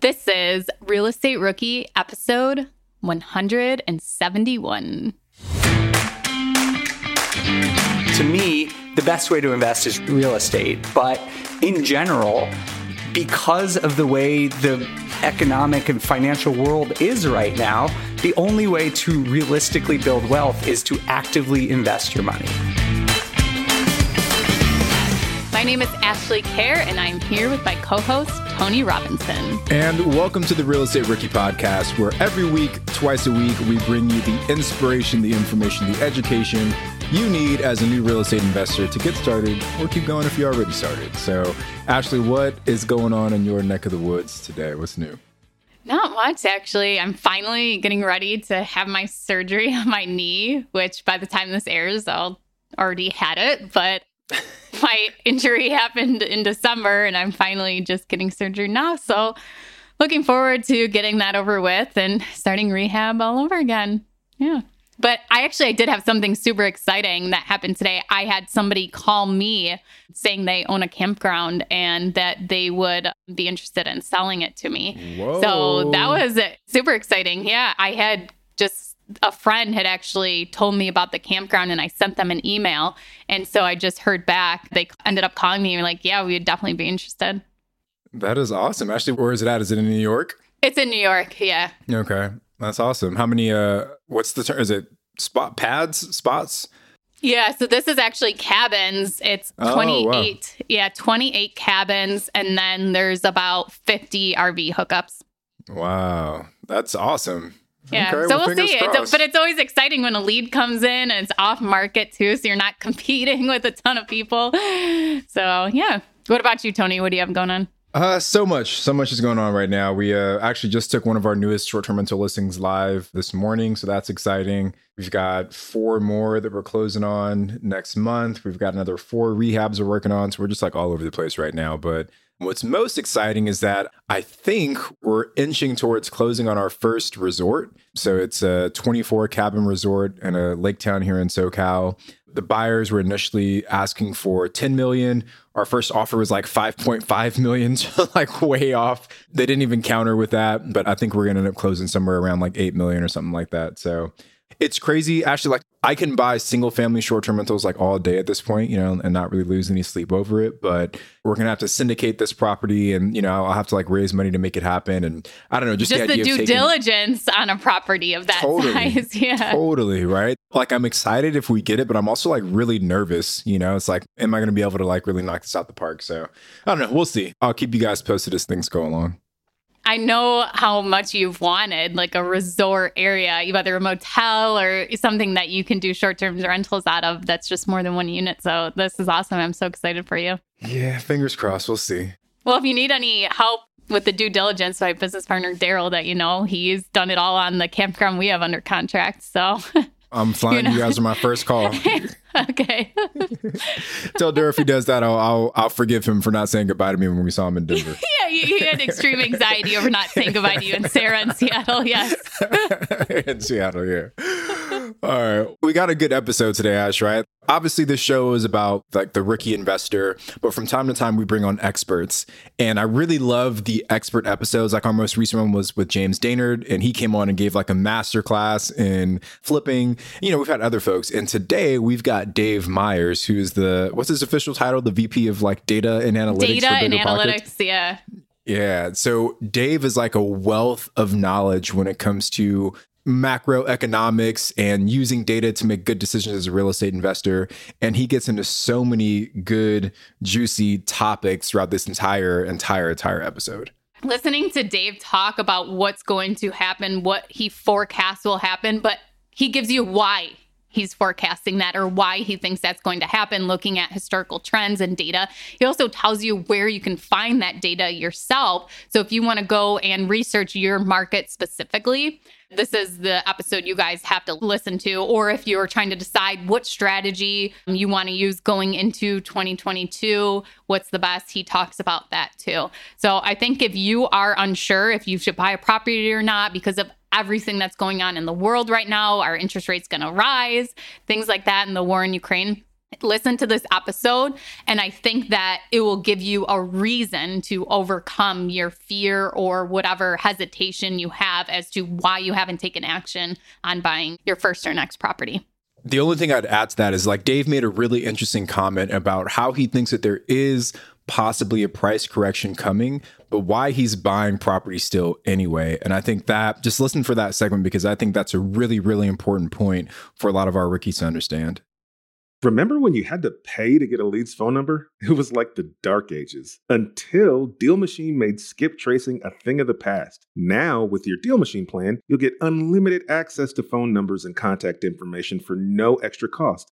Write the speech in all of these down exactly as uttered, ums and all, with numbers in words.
This is Real Estate Rookie, episode one hundred seventy-one. To me, the best way to invest is real estate. But in general, because of the way the economic and financial world is right now, the only way to realistically build wealth is to actively invest your money. My name is Ashley Kerr, and I'm here with my co-host, Tony Robinson. And welcome to the Real Estate Rookie Podcast, where every week, twice a week, we bring you the inspiration, the information, the education you need as a new real estate investor to get started or keep going if you already started. So, Ashley, what is going on in your neck of the woods today? What's new? Not much, actually. I'm finally getting ready to have my surgery on my knee, which by the time this airs, I'll already had it, but... My injury happened in December, and I'm finally just getting surgery now. So looking forward to getting that over with and starting rehab all over again. Yeah. But I actually I did have something super exciting that happened today. I had somebody call me saying they own a campground and that they would be interested in selling it to me. Whoa. So that was super exciting. Yeah. I had just A friend had actually told me about the campground, and I sent them an email. And so I just heard back. They ended up calling me and like, yeah, we would definitely be interested. That is awesome. Actually, where is it at? Is it in New York? It's in New York. Yeah. Okay. That's awesome. How many, uh, what's the term? Is it spot pads, spots? Yeah. So this is actually cabins. It's twenty-eight. Oh, wow. Yeah. twenty-eight cabins. And then there's about fifty R V hookups. Wow. That's awesome. Yeah, okay, so well, we'll see. It's a, but it's always exciting when a lead comes in, and it's off market too, so you're not competing with a ton of people. So yeah. What about you, Tony? What do you have going on? Uh, so much. So much is going on right now. We uh, actually just took one of our newest short-term rental listings live this morning, so that's exciting. We've got four more that we're closing on next month. We've got another four rehabs we're working on, so we're just like all over the place right now, but... What's most exciting is that I think we're inching towards closing on our first resort. So it's a twenty-four cabin resort in a lake town here in SoCal. The buyers were initially asking for ten million dollars. Our first offer was like five point five million dollars, so like way off. They didn't even counter with that, but I think we're going to end up closing somewhere around like eight million dollars or something like that. So it's crazy. Actually, like I can buy single family short-term rentals like all day at this point, you know, and not really lose any sleep over it. But we're going to have to syndicate this property and, you know, I'll have to like raise money to make it happen. And I don't know, just, just the, idea the due of taking... diligence on a property of that totally, size. Yeah, totally. Right. Like I'm excited if we get it, but I'm also like really nervous. You know, it's like, am I going to be able to like really knock this out the park? So I don't know. We'll see. I'll keep you guys posted as things go along. I know how much you've wanted like a resort area, either a motel or something that you can do short-term rentals out of that's just more than one unit. So this is awesome. I'm so excited for you. Yeah, fingers crossed. We'll see. Well, if you need any help with the due diligence, my business partner, Daryl, that you know, he's done it all on the campground we have under contract. So... I'm flying. You, know. You guys are my first call. Okay. Tell Durr if he does that, I'll, I'll I'll forgive him for not saying goodbye to me when we saw him in Denver. Yeah, he, he had extreme anxiety over not saying goodbye to you and Sarah in Seattle. Yes. In Seattle, yeah. All right, we got a good episode today, Ash. Right. Obviously, this show is about like the rookie investor, but from time to time we bring on experts, and I really love the expert episodes. Like our most recent one was with James Dainard, and he came on and gave like a masterclass in flipping. You know, we've had other folks, and today we've got Dave Meyer, who's the what's his official title, the V P of like data and analytics. Data for and analytics, yeah. Yeah. So Dave is like a wealth of knowledge when it comes to macroeconomics and using data to make good decisions as a real estate investor. And he gets into so many good, juicy topics throughout this entire, entire, entire episode. Listening to Dave talk about what's going to happen, what he forecasts will happen, but he gives you why he's forecasting that or why he thinks that's going to happen, looking at historical trends and data. He also tells you where you can find that data yourself. So if you want to go and research your market specifically, this is the episode you guys have to listen to. Or if you're trying to decide what strategy you want to use going into twenty twenty-two, what's the best, he talks about that too. So I think if you are unsure if you should buy a property or not because of everything that's going on in the world right now, our interest rate's going to rise, things like that, and the war in Ukraine, Listen to this episode, and I think that it will give you a reason to overcome your fear or whatever hesitation you have as to why you haven't taken action on buying your first or next property. The only thing I'd add to that is, like, Dave made a really interesting comment about how he thinks that there is possibly a price correction coming, but why he's buying property still anyway. And I think that, just listen for that segment, because I think that's a really, really important point for a lot of our rookies to understand. Remember when you had to pay to get a lead's phone number? It was like the dark ages, until Deal Machine made skip tracing a thing of the past. Now, with your Deal Machine plan, you'll get unlimited access to phone numbers and contact information for no extra cost.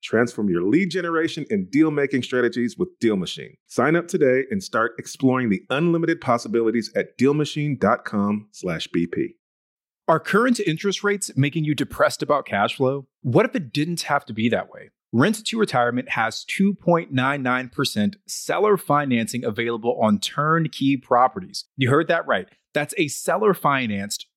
Transform your lead generation and deal-making strategies with Deal Machine. Sign up today and start exploring the unlimited possibilities at deal machine dot com slash B P. Are current interest rates making you depressed about cash flow? What if it didn't have to be that way? Rent to Retirement has two point nine nine percent seller financing available on turnkey properties. You heard that right. That's a seller-financed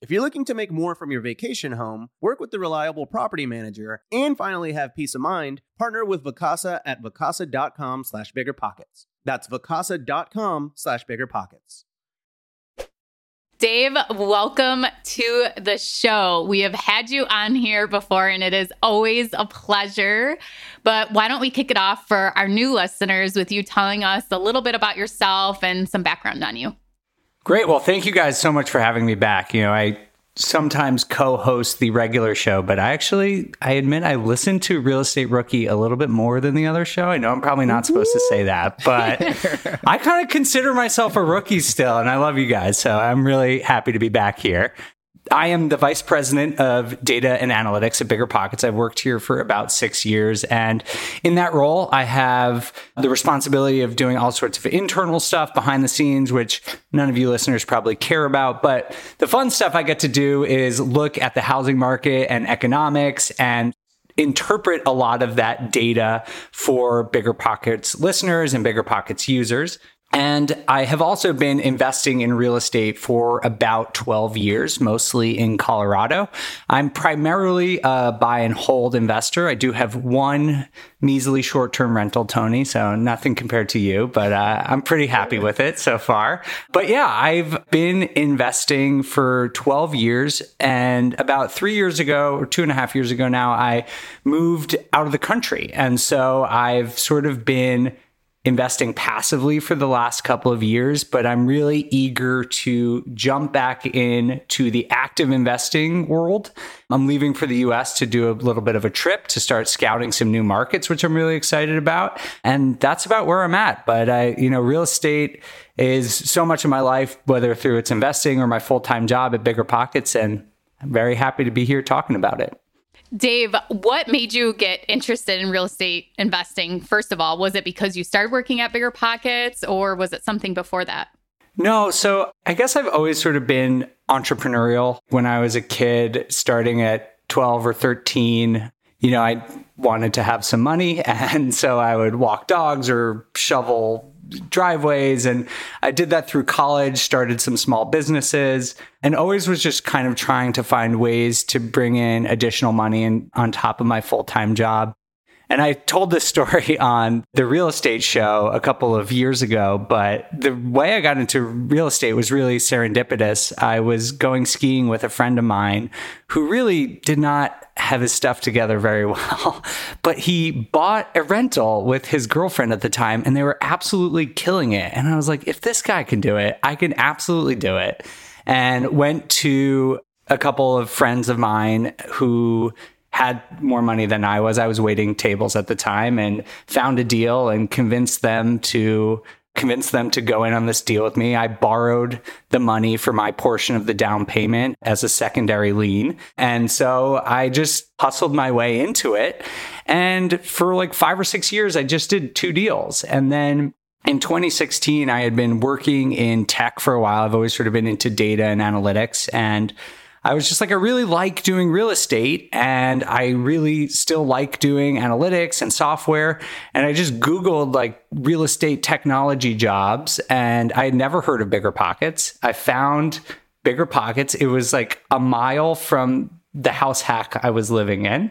If you're looking to make more from your vacation home, work with the reliable property manager, and finally have peace of mind, partner with Vacasa at vacasa dot com slash bigger pockets. That's vacasa dot com slash bigger pockets. Dave, welcome to the show. We have had you on here before, and it is always a pleasure. But why don't we kick it off for our new listeners with you telling us a little bit about yourself and some background on you. Great. Well, thank you guys so much for having me back. You know, I sometimes co-host the regular show, but I actually, I admit I listen to Real Estate Rookie a little bit more than the other show. I know I'm probably not supposed to say that, but I kind of consider myself a rookie still, and I love you guys. So I'm really happy to be back here. I am the vice president of data and analytics at BiggerPockets. I've worked here for about six years. And in that role, I have the responsibility of doing all sorts of internal stuff behind the scenes, which none of you listeners probably care about. But the fun stuff I get to do is look at the housing market and economics and interpret a lot of that data for BiggerPockets listeners and BiggerPockets users. And I have also been investing in real estate for about twelve years, mostly in Colorado. I'm primarily a buy and hold investor. I do have one measly short-term rental, Tony, so nothing compared to you, but uh, I'm pretty happy with it so far. But yeah, I've been investing for twelve years, and about three years ago, or two and a half years ago now, I moved out of the country. And so I've sort of been investing passively for the last couple of years, but I'm really eager to jump back into the active investing world. I'm leaving for the U S to do a little bit of a trip to start scouting some new markets, which I'm really excited about. And that's about where I'm at. But I, you know, real estate is so much of my life, whether through its investing or my full-time job at BiggerPockets. And I'm very happy to be here talking about it. Dave, what made you get interested in real estate investing? First of all, was it because you started working at BiggerPockets, or was it something before that? No. So I guess I've always sort of been entrepreneurial. When I was a kid, starting at twelve or thirteen, you know, I wanted to have some money. And so I would walk dogs or shovel driveways. And I did that through college, started some small businesses, and always was just kind of trying to find ways to bring in additional money and on top of my full-time job. And I told this story on the real estate show a couple of years ago, but the way I got into real estate was really serendipitous. I was going skiing with a friend of mine who really did not have his stuff together very well, but he bought a rental with his girlfriend at the time, and they were absolutely killing it. And I was like, if this guy can do it, I can absolutely do it. And went to a couple of friends of mine who had more money than I was. I was waiting tables at the time, and found a deal and convinced them to convince them to go in on this deal with me. I borrowed the money for my portion of the down payment as a secondary lien. And so I just hustled my way into it. And for like five or six years, I just did two deals. And then in twenty sixteen, I had been working in tech for a while. I've always sort of been into data and analytics, and I was just like, I really like doing real estate, and I really still like doing analytics and software. And I just Googled like real estate technology jobs, and I had never heard of BiggerPockets. I found BiggerPockets. It was like a mile from the house hack I was living in.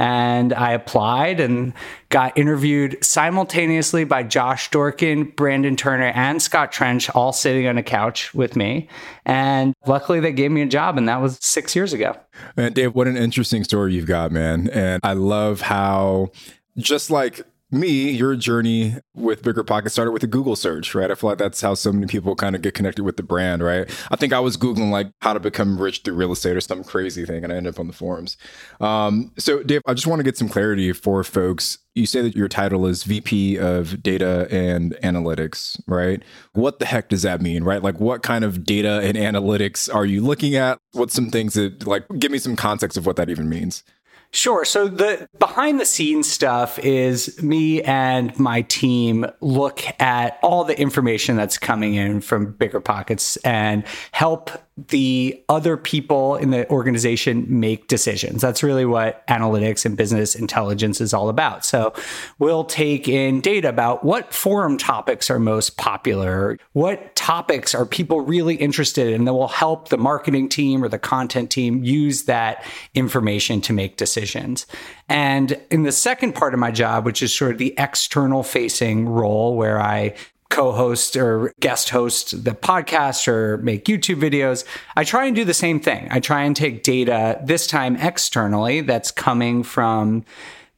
And I applied and got interviewed simultaneously by Josh Dorkin, Brandon Turner, and Scott Trench, all sitting on a couch with me. And luckily, they gave me a job, and that was six years ago. And Dave, what an interesting story you've got, man. And I love how, just like me, your journey with BiggerPockets started with a Google search, right? I feel like that's how so many people kind of get connected with the brand, right? I think I was Googling like how to become rich through real estate or some crazy thing, and I ended up on the forums. Um, so Dave, I just want to get some clarity for folks. You say that your title is V P of Data and Analytics, right? What the heck does that mean, right? Like, what kind of data and analytics are you looking at? What's some things that, like, give me some context of what that even means? Sure. So the behind the scenes stuff is me and my team look at all the information that's coming in from BiggerPockets and help the other people in the organization make decisions. That's really what analytics and business intelligence is all about. So we'll take in data about what forum topics are most popular, what topics are people really interested in, and then we'll help the marketing team or the content team use that information to make decisions. And in the second part of my job, which is sort of the external facing role where I co-host or guest host the podcast or make YouTube videos, I try and do the same thing. I try and take data, this time externally, that's coming from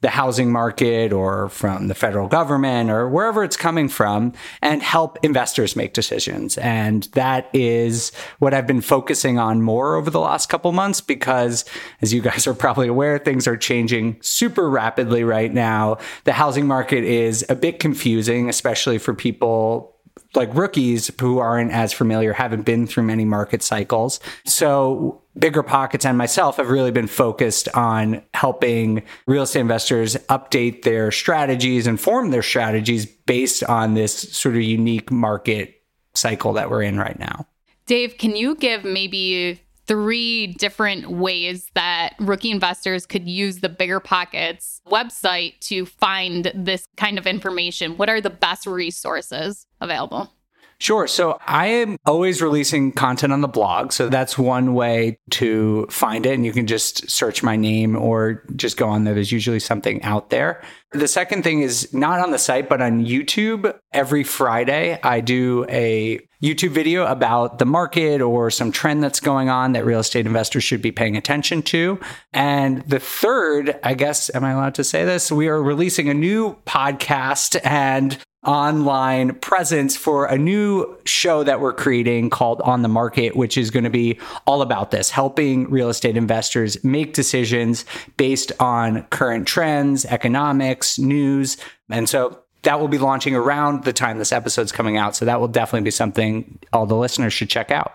the housing market or from the federal government or wherever it's coming from, and help investors make decisions. And that is what I've been focusing on more over the last couple months, because as you guys are probably aware, things are changing super rapidly right now. The housing market is a bit confusing, especially for people like rookies who aren't as familiar, haven't been through many market cycles. So BiggerPockets and myself have really been focused on helping real estate investors update their strategies and form their strategies based on this sort of unique market cycle that we're in right now. Dave, can you give maybe three different ways that rookie investors could use the BiggerPockets website to find this kind of information? What are the best resources available? Sure. So I am always releasing content on the blog. So that's one way to find it. And you can just search my name or just go on there. There's usually something out there. The second thing is not on the site, but on YouTube. Every Friday, I do a YouTube video about the market or some trend that's going on that real estate investors should be paying attention to. And the third, I guess, am I allowed to say this? We are releasing a new podcast, and online presence for a new show that we're creating called On the Market, which is going to be all about this, helping real estate investors make decisions based on current trends, economics, news. And so that will be launching around the time this episode's coming out. So that will definitely be something all the listeners should check out.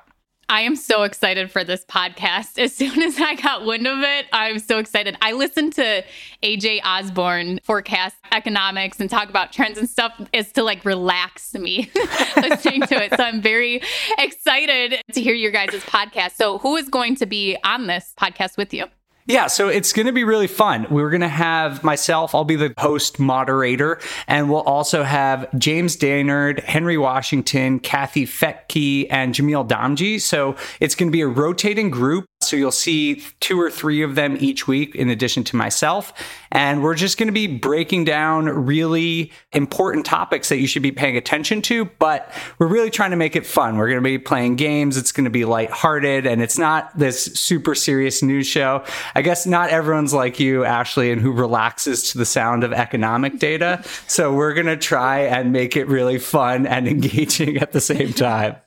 I am so excited for this podcast. As soon as I got wind of it, I'm so excited. I listened to A J Osborne forecast economics and talk about trends and stuff is to like relax me listening to it. So I'm very excited to hear your guys' podcast. So who is going to be on this podcast with you? Yeah, so it's going to be really fun. We're going to have myself, I'll be the host moderator, and we'll also have James Dainard, Henry Washington, Kathy Fettke, and Jamil Damji. So it's going to be a rotating group. So you'll see two or three of them each week in addition to myself. And we're just going to be breaking down really important topics that you should be paying attention to, but we're really trying to make it fun. We're going to be playing games. It's going to be lighthearted, and it's not this super serious news show. I guess not everyone's like you, Ashley, and who relaxes to the sound of economic data. So we're going to try and make it really fun and engaging at the same time.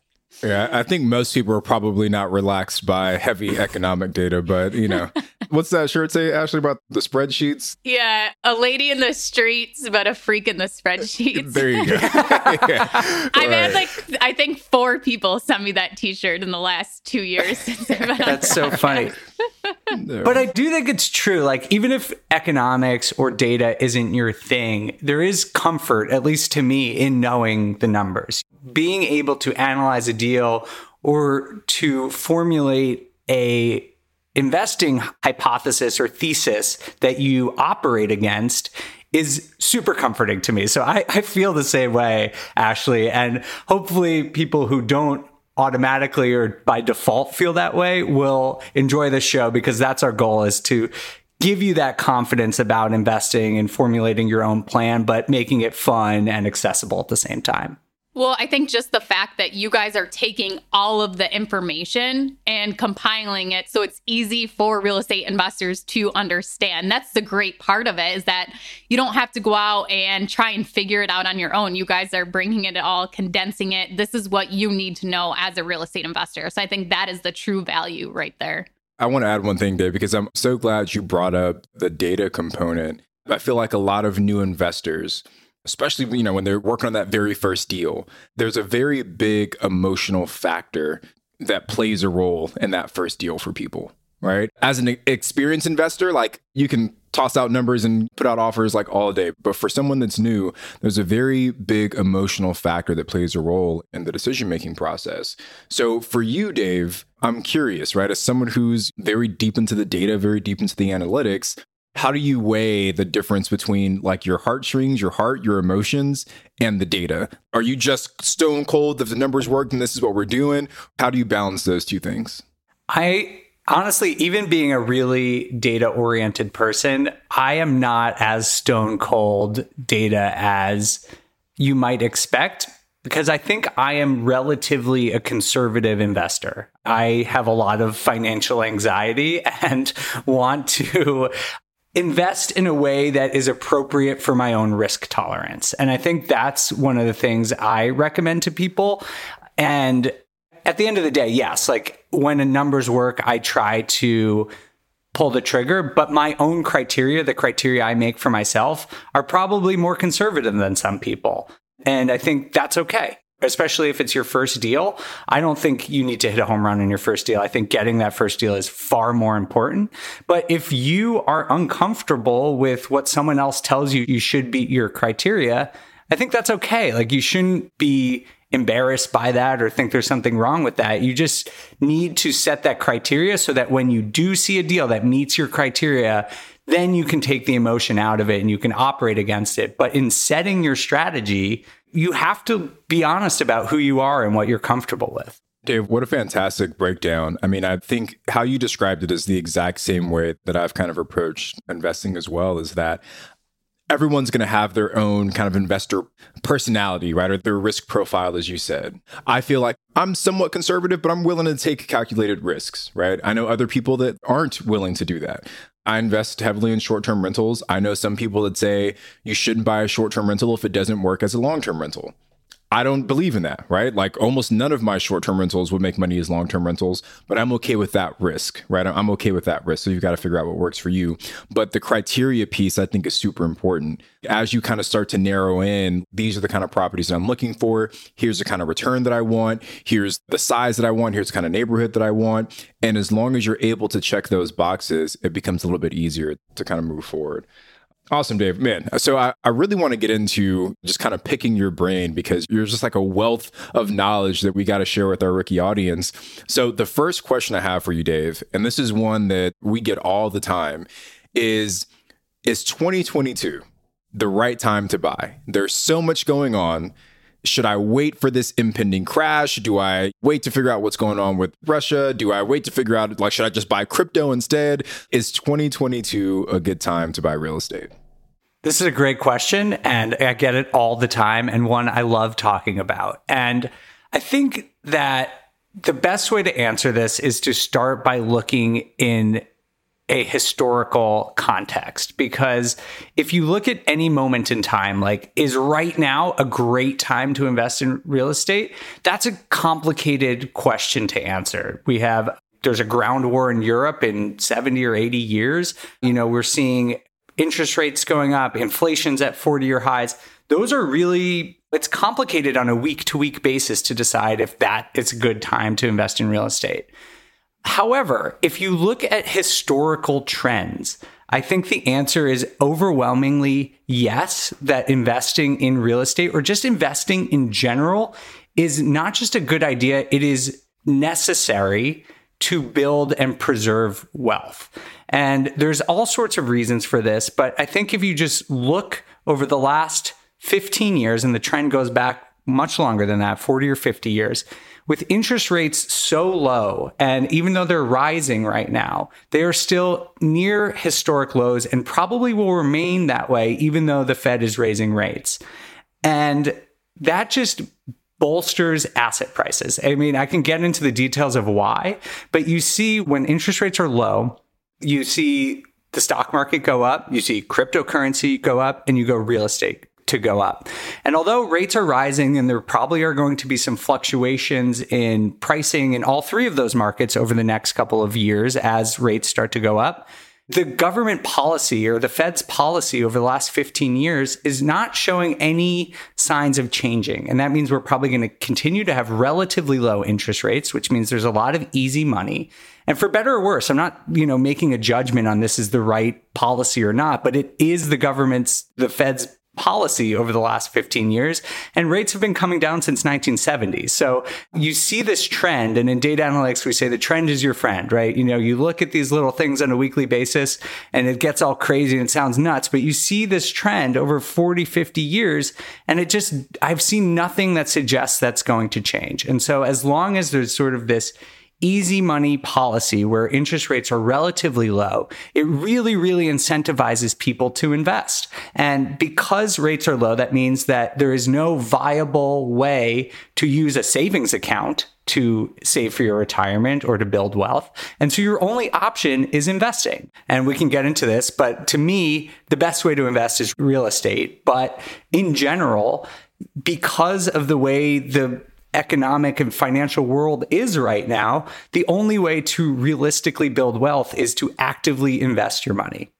Yeah, I think most people are probably not relaxed by heavy economic data, but you know, what's that shirt say, Ashley, about the spreadsheets? Yeah, a lady in the streets, but a freak in the spreadsheets. There you go. Yeah. I've right. had like, I think four people sent me that t-shirt in the last two years. Since I've been That's so that. funny. No. But I do think it's true. Like, even if economics or data isn't your thing, there is comfort, at least to me, in knowing the numbers. Being able to analyze a deal or to formulate a investing hypothesis or thesis that you operate against is super comforting to me. So I, I feel the same way, Ashley. And hopefully people who don't automatically or by default feel that way will enjoy the show, because that's our goal, is to give you that confidence about investing and formulating your own plan, but making it fun and accessible at the same time. Well, I think just the fact that you guys are taking all of the information and compiling it so it's easy for real estate investors to understand. That's the great part of it, is that you don't have to go out and try and figure it out on your own. You guys are bringing it all, condensing it. This is what you need to know as a real estate investor. So I think that is the true value right there. I want to add one thing, Dave, because I'm so glad you brought up the data component. I feel like a lot of new investors, especially, you know, when they're working on that very first deal, there's a very big emotional factor that plays a role in that first deal for people, right? As an experienced investor, like, you can toss out numbers and put out offers like all day. But for someone that's new, there's a very big emotional factor that plays a role in the decision-making process. So for you, Dave, I'm curious, right? As someone who's very deep into the data, very deep into the analytics, how do you weigh the difference between like your heartstrings, your heart, your emotions, and the data? Are you just stone cold, if the numbers work, then this is what we're doing? How do you balance those two things? I honestly, even being a really data-oriented person, I am not as stone cold data as you might expect, because I think I am relatively a conservative investor. I have a lot of financial anxiety and want to invest in a way that is appropriate for my own risk tolerance. And I think that's one of the things I recommend to people. And at the end of the day, yes, like, when the numbers work, I try to pull the trigger, but my own criteria, the criteria I make for myself, are probably more conservative than some people. And I think that's okay. Especially if it's your first deal. I don't think you need to hit a home run in your first deal. I think getting that first deal is far more important. But if you are uncomfortable with what someone else tells you, you should beat your criteria, I think that's okay. Like, you shouldn't be embarrassed by that or think there's something wrong with that. You just need to set that criteria so that when you do see a deal that meets your criteria, then you can take the emotion out of it and you can operate against it. But in setting your strategy, you have to be honest about who you are and what you're comfortable with. Dave, what a fantastic breakdown. I mean, I think how you described it is the exact same way that I've kind of approached investing as well, is that everyone's going to have their own kind of investor personality, right? Or their risk profile, as you said. I feel like I'm somewhat conservative, but I'm willing to take calculated risks, right? I know other people that aren't willing to do that. I invest heavily in short-term rentals. I know some people that say you shouldn't buy a short-term rental if it doesn't work as a long-term rental. I don't believe in that, right? Like almost none of my short-term rentals would make money as long-term rentals, but I'm okay with that risk, right? I'm okay with that risk. So you've got to figure out what works for you. But the criteria piece, I think, is super important. As you kind of start to narrow in, these are the kind of properties that I'm looking for. Here's the kind of return that I want. Here's the size that I want. Here's the kind of neighborhood that I want. And as long as you're able to check those boxes, it becomes a little bit easier to kind of move forward. Awesome, Dave. Man, so I, I really want to get into just kind of picking your brain because you're just like a wealth of knowledge that we got to share with our rookie audience. So the first question I have for you, Dave, and this is one that we get all the time, is, is twenty twenty-two the right time to buy? There's so much going on. Should I wait for this impending crash? Do I wait to figure out what's going on with Russia? Do I wait to figure out, like, should I just buy crypto instead? Is twenty twenty-two a good time to buy real estate? This is a great question, and I get it all the time, and one I love talking about. And I think that the best way to answer this is to start by looking in a historical context, because if you look at any moment in time, like, is right now a great time to invest in real estate? That's a complicated question to answer. We have, there's a ground war in Europe in seventy or eighty years. You know, we're seeing interest rates going up, inflation's at forty-year highs. Those are really, it's complicated on a week-to-week basis to decide if that is a good time to invest in real estate. However, if you look at historical trends, I think the answer is overwhelmingly yes, that investing in real estate or just investing in general is not just a good idea. It is necessary to build and preserve wealth. And there's all sorts of reasons for this. But I think if you just look over the last fifteen years, and the trend goes back much longer than that, forty or fifty years, with interest rates so low, and even though they're rising right now, they are still near historic lows and probably will remain that way, even though the Fed is raising rates. And that just bolsters asset prices. I mean, I can get into the details of why, but you see when interest rates are low, you see the stock market go up, you see cryptocurrency go up, and you go real estate to go up. And although rates are rising and there probably are going to be some fluctuations in pricing in all three of those markets over the next couple of years as rates start to go up, the government policy or the Fed's policy over the last fifteen years is not showing any signs of changing. And that means we're probably going to continue to have relatively low interest rates, which means there's a lot of easy money. And for better or worse, I'm not, you know, making a judgment on this is the right policy or not, but it is the government's, the Fed's policy over the last fifteen years, and rates have been coming down since nineteen seventy. So you see this trend, and in data analytics, we say the trend is your friend, right? You know, you look at these little things on a weekly basis, and it gets all crazy and it sounds nuts, but you see this trend over forty, fifty years, and it just, I've seen nothing that suggests that's going to change. And so as long as there's sort of this easy money policy where interest rates are relatively low, it really, really incentivizes people to invest. And because rates are low, that means that there is no viable way to use a savings account to save for your retirement or to build wealth. And so your only option is investing. And we can get into this, but to me, the best way to invest is real estate. But in general, because of the way the economic and financial world is right now, the only way to realistically build wealth is to actively invest your money.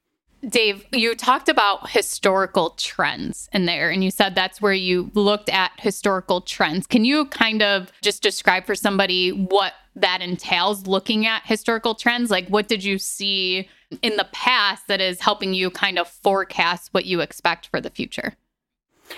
Dave, you talked about historical trends in there, and you said that's where you looked at historical trends. Can you kind of just describe for somebody what that entails, looking at historical trends? Like, what did you see in the past that is helping you kind of forecast what you expect for the future?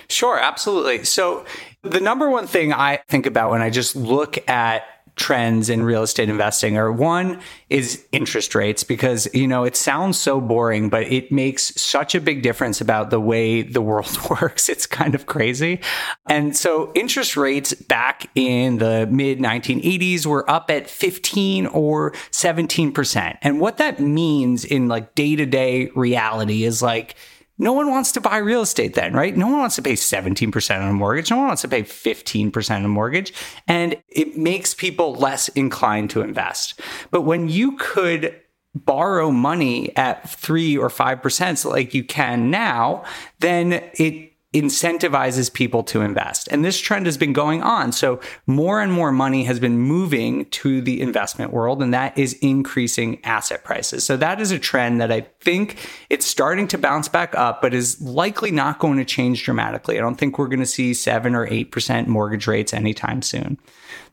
Sure, absolutely. So the number one thing I think about when I just look at trends in real estate investing are, one is interest rates, because, you know, it sounds so boring, but it makes such a big difference about the way the world works. It's kind of crazy. And so interest rates back in the mid nineteen eighties were up at fifteen or seventeen percent. And what that means in like day-to-day reality is like, no one wants to buy real estate then, right? No one wants to pay seventeen percent on a mortgage. No one wants to pay fifteen percent on a mortgage. And it makes people less inclined to invest. But when you could borrow money at three or five percent like you can now, then it incentivizes people to invest. And this trend has been going on. So more and more money has been moving to the investment world, and that is increasing asset prices. So that is a trend that I think it's starting to bounce back up, but is likely not going to change dramatically. I don't think we're going to see seven or eight percent mortgage rates anytime soon.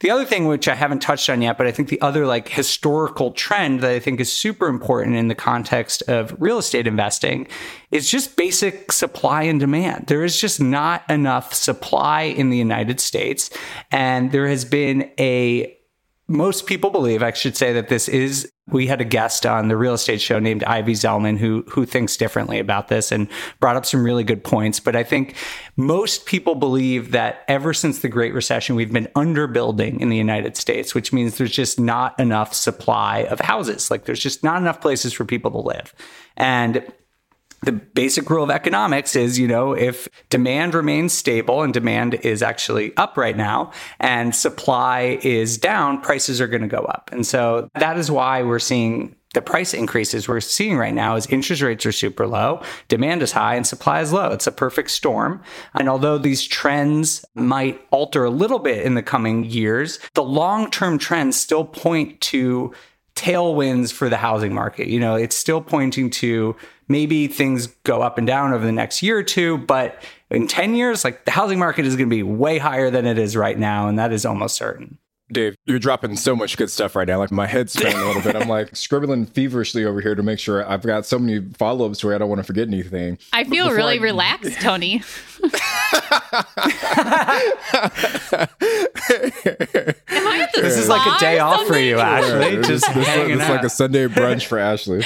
The other thing, which I haven't touched on yet, but I think the other like historical trend that I think is super important in the context of real estate investing is just basic supply and demand. There is just not enough supply in the United States. And there has been a, most people believe, I should say that this is, we had a guest on the real estate show named Ivy Zellman who who thinks differently about this and brought up some really good points. But I think most people believe that ever since the Great Recession, we've been underbuilding in the United States, which means there's just not enough supply of houses. Like there's just not enough places for people to live. And the basic rule of economics is, you know, if demand remains stable, and demand is actually up right now, and supply is down, prices are going to go up. And so that is why we're seeing the price increases we're seeing right now is interest rates are super low, demand is high, and supply is low. It's a perfect storm. And although these trends might alter a little bit in the coming years, the long-term trends still point to tailwinds for the housing market. You know, it's still pointing to maybe things go up and down over the next year or two, but in ten years, like the housing market is going to be way higher than it is right now. And that is almost certain. Dave, you're dropping so much good stuff right now. Like my head's spinning a little bit. I'm like scribbling feverishly over here to make sure I've got so many follow-ups where I don't want to forget anything. I feel really I... relaxed, Tony. Am I at the this is like a day off for you, Ashley. Yeah, Just this is like a Sunday brunch for Ashley.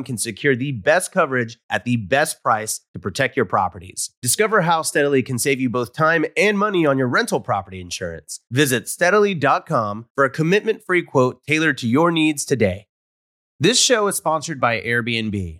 can secure the best coverage at the best price to protect your properties. Discover how Steadily can save you both time and money on your rental property insurance. Visit Steadily dot com for a commitment-free quote tailored to your needs today. This show is sponsored by Airbnb.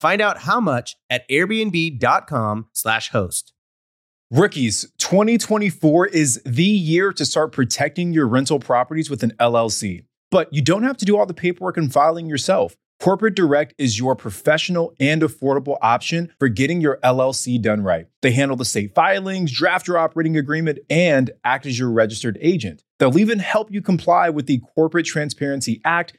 Find out how much at airbnb dot com slash host. Rookies, twenty twenty-four is the year to start protecting your rental properties with an L L C. But you don't have to do all the paperwork and filing yourself. Corporate Direct is your professional and affordable option for getting your L L C done right. They handle the state filings, draft your operating agreement, and act as your registered agent. They'll even help you comply with the Corporate Transparency Act,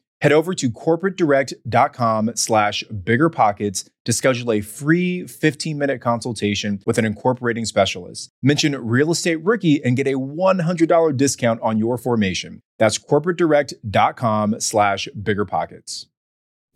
Head over to corporatedirect.com slash biggerpockets to schedule a free fifteen-minute consultation with an incorporating specialist. Mention Real Estate Rookie and get a one hundred dollars discount on your formation. That's corporatedirect.com slash biggerpockets.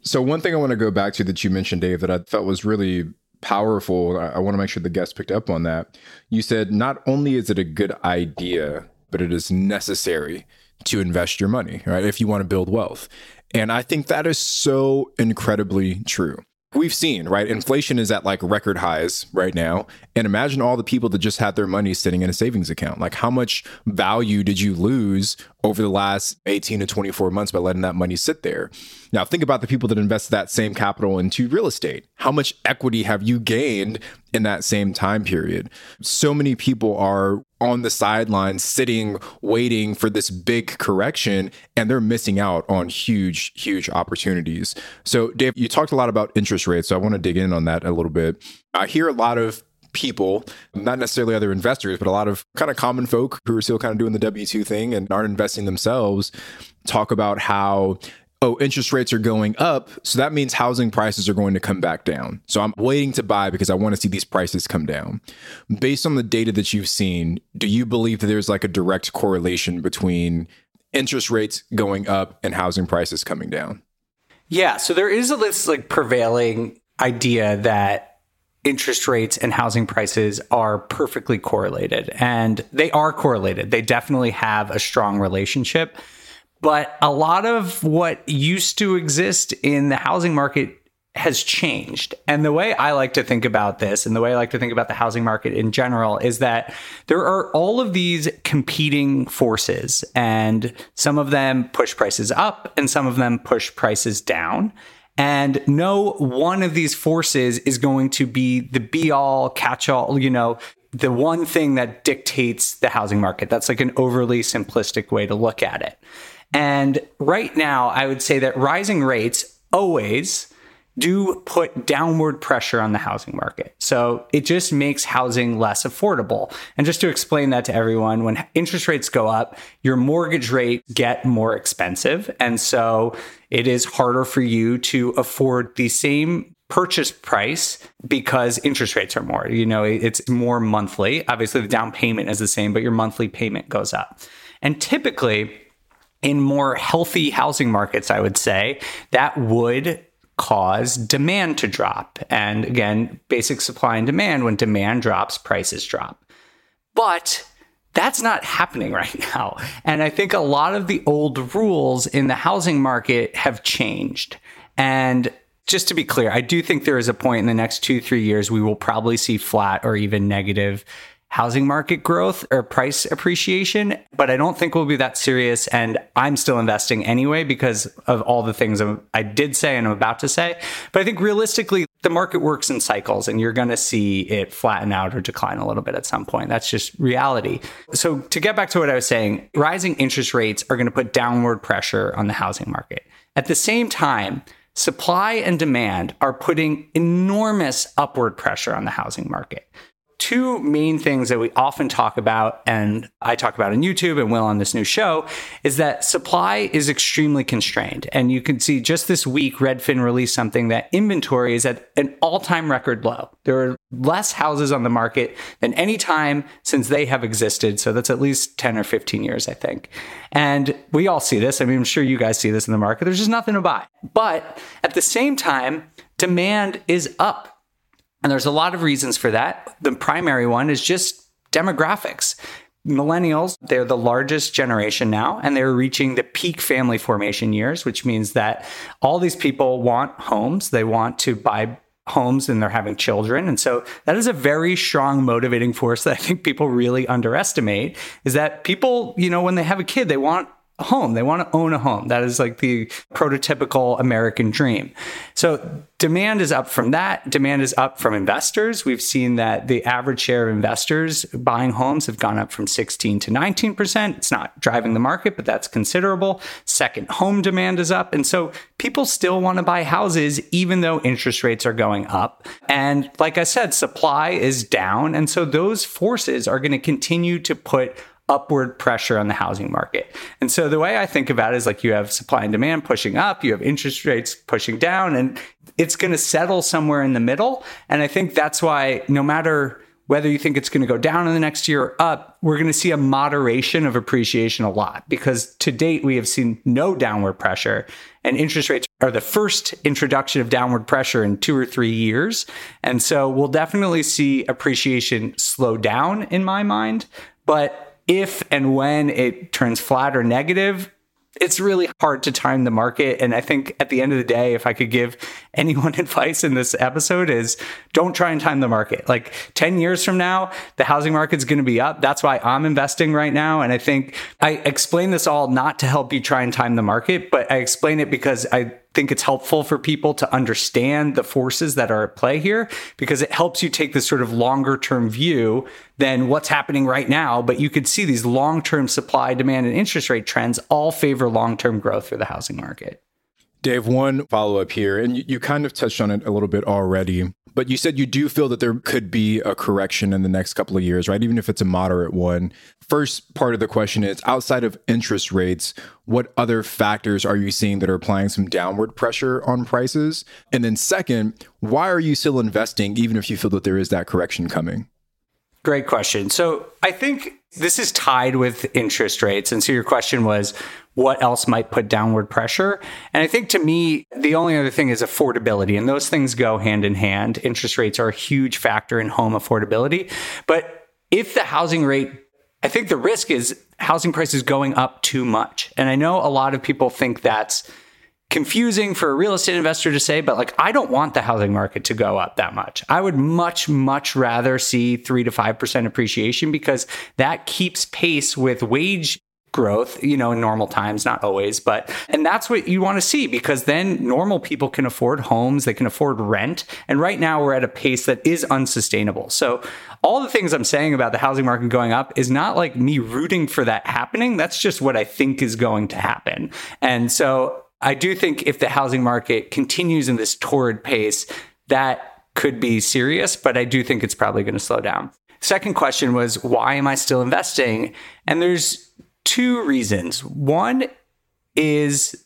So one thing I want to go back to that you mentioned, Dave, that I thought was really powerful, I want to make sure the guests picked up on that. You said, not only is it a good idea, but it is necessary to invest your money, right? If you want to build wealth. And I think that is so incredibly true. We've seen, right? Inflation is at like record highs right now. And imagine all the people that just had their money sitting in a savings account. Like, how much value did you lose over the last eighteen to twenty-four months by letting that money sit there? Now, think about the people that invested that same capital into real estate. How much equity have you gained in that same time period? So many people are on the sidelines, sitting, waiting for this big correction, and they're missing out on huge, huge opportunities. So, Dave, you talked a lot about interest rates, so I want to dig in on that a little bit. I hear a lot of people, not necessarily other investors, but a lot of kind of common folk who are still kind of doing the W two thing and aren't investing themselves, talk about how, oh, interest rates are going up, so that means housing prices are going to come back down. So I'm waiting to buy because I want to see these prices come down. Based on the data that you've seen, do you believe that there's like a direct correlation between interest rates going up and housing prices coming down? Yeah. So there is this like prevailing idea that interest rates and housing prices are perfectly correlated, and they are correlated. They definitely have a strong relationship. But a lot of what used to exist in the housing market has changed. And the way I like to think about this, and the way I like to think about the housing market in general, is that there are all of these competing forces, and some of them push prices up and some of them push prices down. And no one of these forces is going to be the be-all, catch-all, you know, the one thing that dictates the housing market. That's like an overly simplistic way to look at it. And right now, I would say that rising rates always do put downward pressure on the housing market. So it just makes housing less affordable. And just to explain that to everyone, when interest rates go up, your mortgage rates get more expensive. And so it is harder for you to afford the same purchase price because interest rates are more, you know, it's more monthly. Obviously, the down payment is the same, but your monthly payment goes up. And typically, in more healthy housing markets, I would say, that would cause demand to drop. And again, basic supply and demand, when demand drops, prices drop. But that's not happening right now. And I think a lot of the old rules in the housing market have changed. And just to be clear, I do think there is a point in the next two, three years, we will probably see flat or even negative housing market growth or price appreciation, but I don't think we'll be that serious. And I'm still investing anyway because of all the things I did say and I'm about to say. But I think realistically, the market works in cycles, and you're going to see it flatten out or decline a little bit at some point. That's just reality. So to get back to what I was saying, rising interest rates are going to put downward pressure on the housing market. At the same time, supply and demand are putting enormous upward pressure on the housing market. Two main things that we often talk about, and I talk about on YouTube and Will on this new show, is that supply is extremely constrained. And you can see just this week, Redfin released something that inventory is at an all-time record low. There are less houses on the market than any time since they have existed. So that's at least ten or fifteen years, I think. And we all see this. I mean, I'm sure you guys see this in the market. There's just nothing to buy. But at the same time, demand is up. And there's a lot of reasons for that. The primary one is just demographics. Millennials, they're the largest generation now, and they're reaching the peak family formation years, which means that all these people want homes. They want to buy homes, and they're having children. And so that is a very strong motivating force that I think people really underestimate, is that people, you know, when they have a kid, they want a home. They want to own a home. That is like the prototypical American dream. So demand is up from that. Demand is up from investors. We've seen that the average share of investors buying homes have gone up from sixteen to nineteen percent. It's not driving the market, but that's considerable. Second home demand is up. And so people still want to buy houses, even though interest rates are going up. And like I said, supply is down. And so those forces are going to continue to put upward pressure on the housing market. And so the way I think about it is like you have supply and demand pushing up, you have interest rates pushing down, and it's going to settle somewhere in the middle. And I think that's why no matter whether you think it's going to go down in the next year or up, we're going to see a moderation of appreciation a lot, because to date, we have seen no downward pressure, and interest rates are the first introduction of downward pressure in two or three years. And so we'll definitely see appreciation slow down in my mind. But if and when it turns flat or negative, it's really hard to time the market. And I think at the end of the day, if I could give anyone advice in this episode, is don't try and time the market. Like ten years from now, the housing market's going to be up. That's why I'm investing right now. And I think I explain this all not to help you try and time the market, but I explain it because I think it's helpful for people to understand the forces that are at play here, because it helps you take this sort of longer term view than what's happening right now. But you could see these long-term supply, demand, and interest rate trends all favor long-term growth for the housing market. Dave, one follow-up here, and you, you kind of touched on it a little bit already, but you said you do feel that there could be a correction in the next couple of years, right? Even if it's a moderate one. First part of the question is, outside of interest rates, what other factors are you seeing that are applying some downward pressure on prices? And then second, why are you still investing, even if you feel that there is that correction coming? Great question. So I think this is tied with interest rates. And so your question was, what else might put downward pressure? And I think to me, the only other thing is affordability. And those things go hand in hand. Interest rates are a huge factor in home affordability. But if the housing rate, I think the risk is housing prices going up too much. And I know a lot of people think that's confusing for a real estate investor to say, but like, I don't want the housing market to go up that much. I would much, much rather see three to five percent appreciation, because that keeps pace with wage growth, you know, in normal times, not always, but, and that's what you want to see, because then normal people can afford homes, they can afford rent. And right now we're at a pace that is unsustainable. So all the things I'm saying about the housing market going up is not like me rooting for that happening. That's just what I think is going to happen. And so I do think if the housing market continues in this torrid pace, that could be serious, but I do think it's probably going to slow down. Second question was, why am I still investing? And there's two reasons. One is,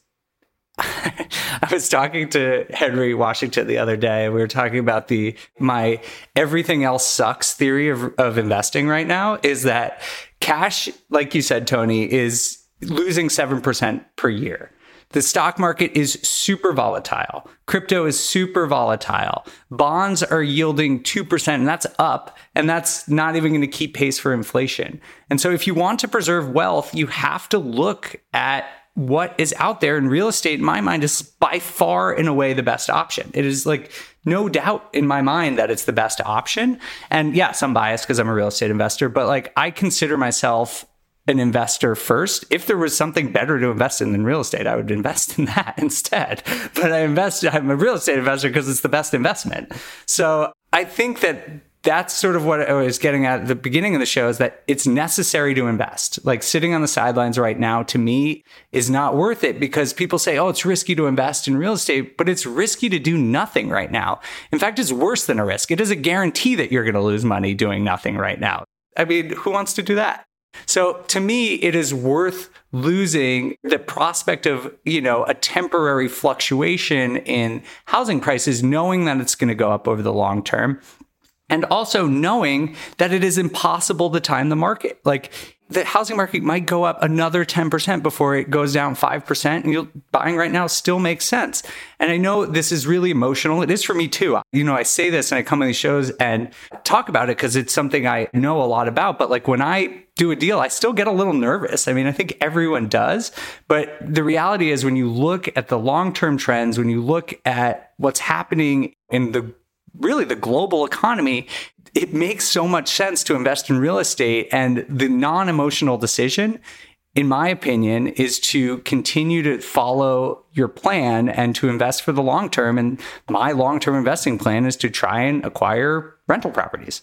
I was talking to Henry Washington the other day, and we were talking about the my everything else sucks theory of, of investing right now, is that cash, like you said, Tony, is losing seven percent per year. The stock market is super volatile. Crypto is super volatile. Bonds are yielding two percent, and that's up, and that's not even going to keep pace for inflation. And so if you want to preserve wealth, you have to look at what is out there. And real estate, in my mind, is by far in a way the best option. It is like no doubt in my mind that it's the best option. And yes, I'm biased because I'm a real estate investor, but like I consider myself an investor first. If there was something better to invest in than real estate, I would invest in that instead. But I invest, I'm a real estate investor because it's the best investment. So I think that that's sort of what I was getting at at the beginning of the show, is that it's necessary to invest. Like sitting on the sidelines right now to me is not worth it, because people say, oh, it's risky to invest in real estate, but it's risky to do nothing right now. In fact, it's worse than a risk. It is a guarantee that you're going to lose money doing nothing right now. I mean, who wants to do that? So to me, it is worth losing the prospect of, you know, a temporary fluctuation in housing prices, knowing that it's going to go up over the long term. And also knowing that it is impossible to time the market. Like the housing market might go up another ten percent before it goes down five percent, and you're buying right now still makes sense. And I know this is really emotional. It is for me too. You know, I say this and I come on these shows and talk about it because it's something I know a lot about. But like when I do a deal, I still get a little nervous. I mean, I think everyone does. But the reality is, when you look at the long-term trends, when you look at what's happening in the really the global economy, it makes so much sense to invest in real estate. And the non-emotional decision, in my opinion, is to continue to follow your plan and to invest for the long term. And my long-term investing plan is to try and acquire rental properties.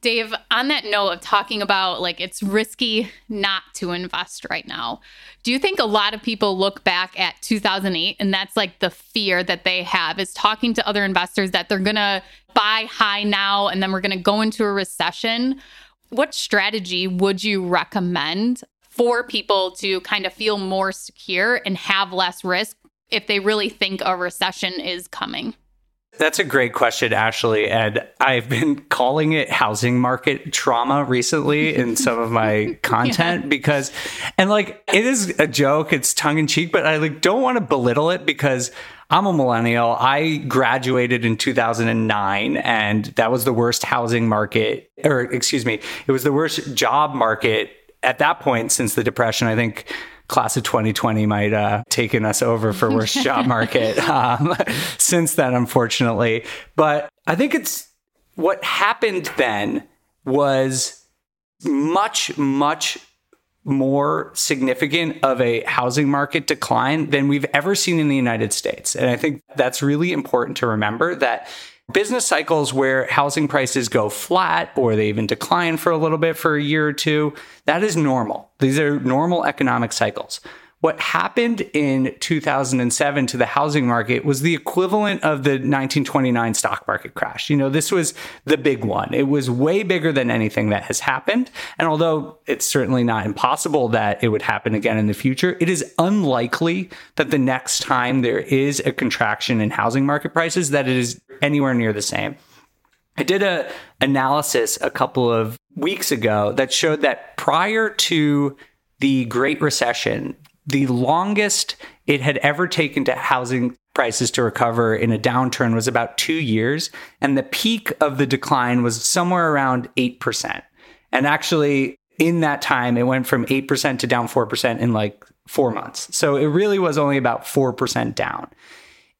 Dave, on that note of talking about like it's risky not to invest right now, do you think a lot of people look back at two thousand eight and that's like the fear that they have, is talking to other investors that they're going to buy high now and then we're going to go into a recession? what strategy would you recommend for people to kind of feel more secure and have less risk if they really think a recession is coming? That's a great question, Ashley. And I've been calling it housing market trauma recently in some of my content yeah. because, and like, it is a joke, it's tongue in cheek, but I like don't want to belittle it because I'm a millennial. I graduated in two thousand nine and that was the worst housing market, or excuse me, it was the worst job market at that point since the Depression. I think class of twenty twenty might have uh, taken us over for worst job market um, since then, unfortunately. But I think it's what happened then was much, much more significant of a housing market decline than we've ever seen in the United States. And I think that's really important to remember that business cycles where housing prices go flat or they even decline for a little bit for a year or two, that is normal. These are normal economic cycles. What happened in two thousand seven to the housing market was the equivalent of the nineteen twenty-nine stock market crash. You know, this was the big one. It was way bigger than anything that has happened. And although it's certainly not impossible that it would happen again in the future, it is unlikely that the next time there is a contraction in housing market prices, that it is anywhere near the same. I did an analysis a couple of weeks ago that showed that prior to the Great Recession, the longest it had ever taken to housing prices to recover in a downturn was about two years. And the peak of the decline was somewhere around eight percent. And actually, in that time, it went from eight percent to down four percent in like four months. So it really was only about four percent down.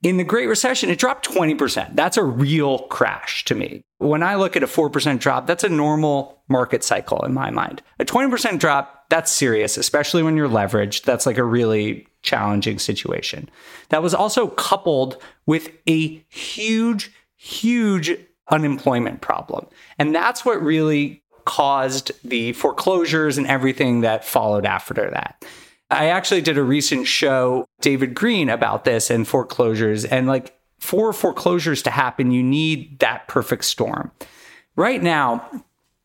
In the Great Recession, it dropped twenty percent. That's a real crash to me. When I look at a four percent drop, that's a normal market cycle in my mind. A twenty percent drop, that's serious, especially when you're leveraged. That's like a really challenging situation. That was also coupled with a huge, huge unemployment problem. And that's what really caused the foreclosures and everything that followed after that. I actually did a recent show, David Green, about this and foreclosures. And like for foreclosures to happen, you need that perfect storm. Right now,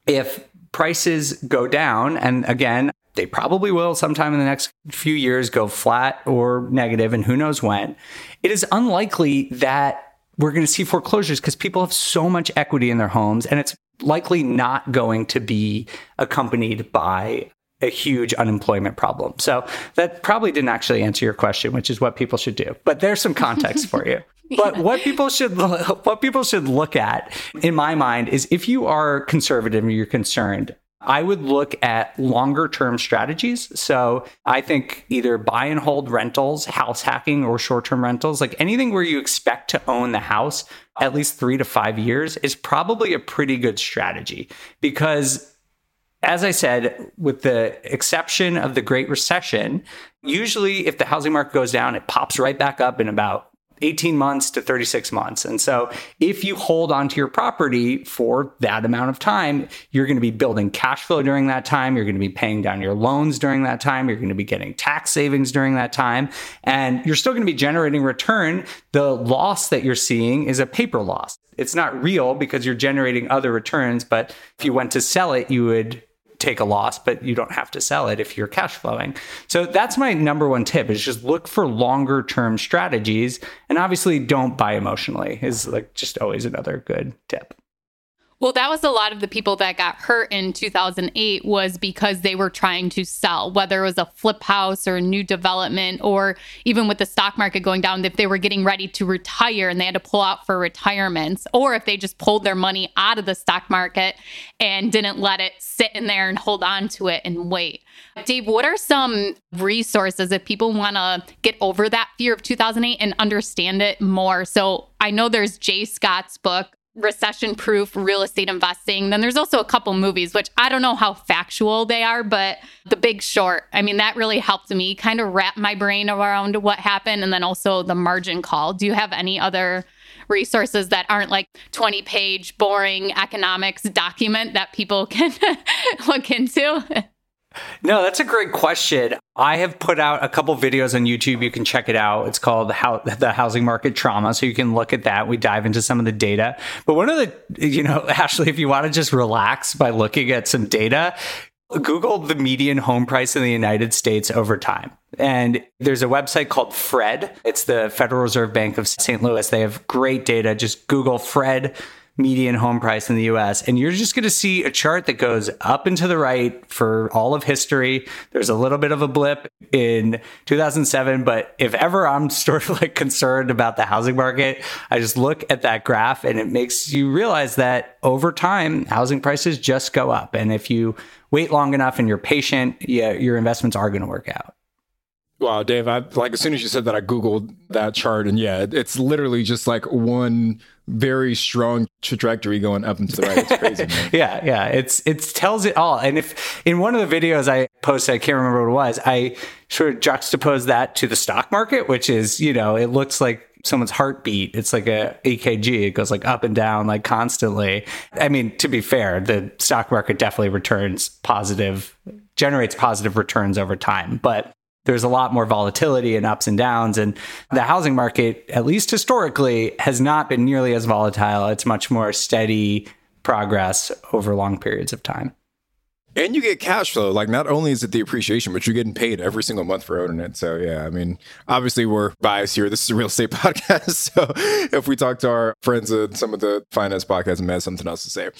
if prices go down, and again, they probably will sometime in the next few years go flat or negative, and who knows when, it is unlikely that we're going to see foreclosures because people have so much equity in their homes, and it's likely not going to be accompanied by a huge unemployment problem. So that probably didn't actually answer your question, which is what people should do. But there's some context for you. Yeah. But what people should what people should look at, in my mind, is if you are conservative or you're concerned, I would look at longer term strategies. So I think either buy and hold rentals, house hacking, or short-term rentals, like anything where you expect to own the house at least three to five years is probably a pretty good strategy because, as I said, with the exception of the Great Recession, usually if the housing market goes down, it pops right back up in about eighteen months to thirty-six months. And so if you hold onto your property for that amount of time, you're going to be building cash flow during that time. You're going to be paying down your loans during that time. You're going to be getting tax savings during that time. And you're still going to be generating return. The loss that you're seeing is a paper loss. It's not real because you're generating other returns. But if you went to sell it, you would take a loss, but you don't have to sell it if you're cash flowing. So that's my number one tip, is just look for longer term strategies. And obviously don't buy emotionally is like just always another good tip. Well, that was a lot of the people that got hurt in two thousand eight was because they were trying to sell, whether it was a flip house or a new development, or even with the stock market going down, if they were getting ready to retire and they had to pull out for retirements, or if they just pulled their money out of the stock market and didn't let it sit in there and hold on to it and wait. Dave, what are some resources if people want to get over that fear of two thousand eight and understand it more? So I know there's Jay Scott's book, Recession-Proof Real Estate Investing. Then there's also a couple movies, which I don't know how factual they are, but The Big Short, I mean, that really helped me kind of wrap my brain around what happened. And then also The Margin Call. Do you have any other resources that aren't like twenty-page boring economics document that people can look into? No, that's a great question. I have put out a couple videos on YouTube. You can check it out. It's called How the Housing Market Trauma. So you can look at that. We dive into some of the data. But one of the, you know, Ashley, if you want to just relax by looking at some data, Google the median home price in the United States over time. And there's a website called FRED. It's the Federal Reserve Bank of Saint Louis. They have great data. Just Google FRED median home price in the U S. And you're just going to see a chart that goes up and to the right for all of history. There's a little bit of a blip in two thousand seven, but if ever I'm sort of like concerned about the housing market, I just look at that graph and it makes you realize that over time, housing prices just go up. And if you wait long enough and you're patient, yeah, your investments are going to work out. Wow, Dave, I, like as soon as you said that, I Googled that chart. And yeah, it's literally just like one very strong trajectory going up and to the right. It's crazy, man. yeah, yeah. It's it tells it all. And if in one of the videos I posted, I can't remember what it was, I sort of juxtaposed that to the stock market, which is, you know, it looks like someone's heartbeat. It's like a E K G. It goes like up and down, like constantly. I mean, to be fair, the stock market definitely returns positive, generates positive returns over time. But there's a lot more volatility and ups and downs. And the housing market, at least historically, has not been nearly as volatile. It's much more steady progress over long periods of time. And you get cash flow. Like, not only is it the appreciation, but you're getting paid every single month for owning it. So, yeah, I mean, obviously we're biased here. This is a real estate podcast. So if we talk to our friends at some of the finance podcasts and they have something else to say.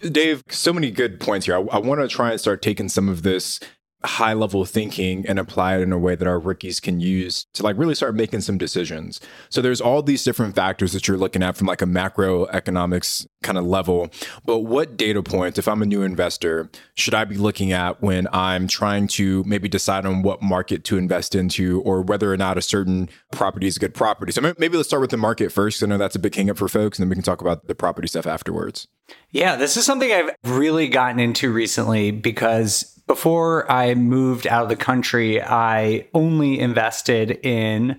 Dave, so many good points here. I, I want to try and start taking some of this high level thinking and apply it in a way that our rookies can use to like really start making some decisions. So there's all these different factors that you're looking at from like a macroeconomics kind of level. But what data points, if I'm a new investor, should I be looking at when I'm trying to maybe decide on what market to invest into or whether or not a certain property is a good property? So maybe let's start with the market first. I know that's a big hang up for folks, and then we can talk about the property stuff afterwards. Yeah, this is something I've really gotten into recently because before I moved out of the country, I only invested in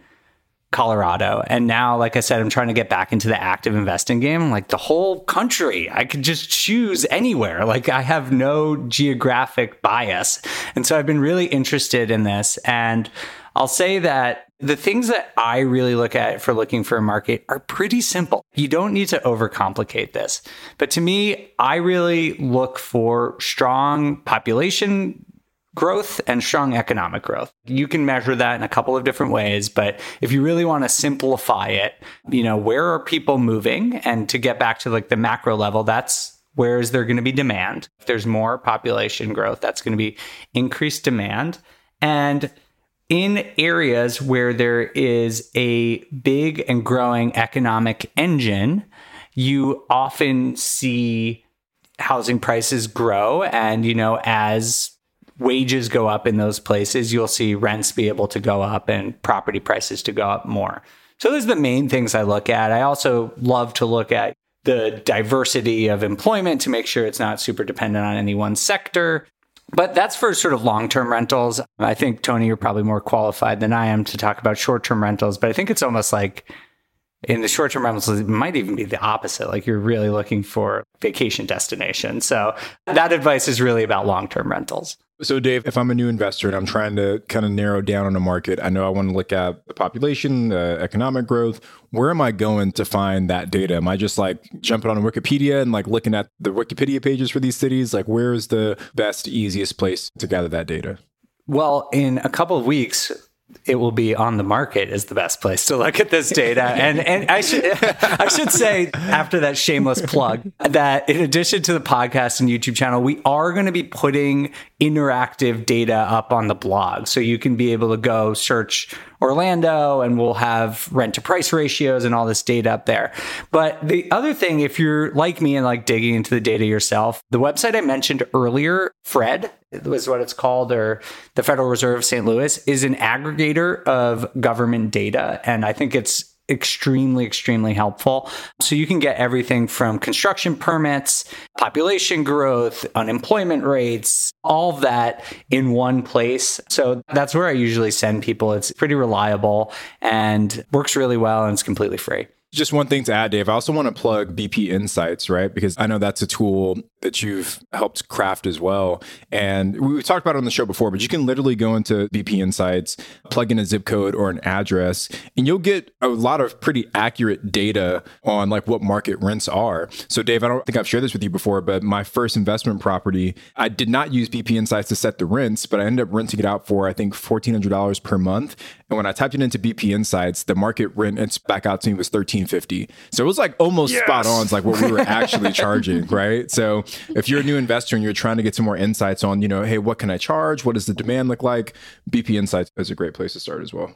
Colorado. And now, like I said, I'm trying to get back into the active investing game. Like the whole country, I could just choose anywhere. Like I have no geographic bias. And so I've been really interested in this. And I'll say that the things that I really look at for looking for a market are pretty simple. You don't need to overcomplicate this. But to me, I really look for strong population growth and strong economic growth. You can measure that in a couple of different ways, but if you really want to simplify it, you know, where are people moving? And to get back to like the macro level, that's where is there going to be demand? If there's more population growth, that's going to be increased demand. And in areas where there is a big and growing economic engine, you often see housing prices grow. And, you know, as wages go up in those places, you'll see rents be able to go up and property prices to go up more. So those are the main things I look at. I also love to look at the diversity of employment to make sure it's not super dependent on any one sector. But that's for sort of long-term rentals. I think, Tony, you're probably more qualified than I am to talk about short-term rentals, but I think it's almost like in the short-term rentals, it might even be the opposite. Like you're really looking for vacation destinations. So that advice is really about long-term rentals. So Dave, if I'm a new investor and I'm trying to kind of narrow down on a market, I know I want to look at the population, the economic growth. Where am I going to find that data? Am I just like jumping on Wikipedia and like looking at the Wikipedia pages for these cities? Like where is the best, easiest place to gather that data? Well, in a couple of weeks, it will be On the Market is the best place to look at this data. And and I should I should say after that shameless plug that in addition to the podcast and YouTube channel, we are going to be putting interactive data up on the blog. So you can be able to go search Orlando and we'll have rent to price ratios and all this data up there. But the other thing, if you're like me and like digging into the data yourself, the website I mentioned earlier, FRED, is what it's called, or the Federal Reserve of Saint Louis, is an aggregator of government data. And I think it's extremely, extremely helpful. So you can get everything from construction permits, population growth, unemployment rates, all of that in one place. So that's where I usually send people. It's pretty reliable and works really well, and it's completely free. Just one thing to add, Dave. I also want to plug B P Insights, right? Because I know that's a tool that you've helped craft as well. And we've talked about it on the show before, but you can literally go into B P Insights, plug in a zip code or an address, and you'll get a lot of pretty accurate data on like what market rents are. So Dave, I don't think I've shared this with you before, but my first investment property, I did not use B P Insights to set the rents, but I ended up renting it out for, I think, fourteen hundred dollars per month. And when I typed it into B P Insights, the market rent it's back out to me was thirteen fifty. So it was like almost yes. spot on. It's like what we were actually charging, right? So if you're a new investor and you're trying to get some more insights on, you know, hey, what can I charge? What does the demand look like? B P Insights is a great place to start as well.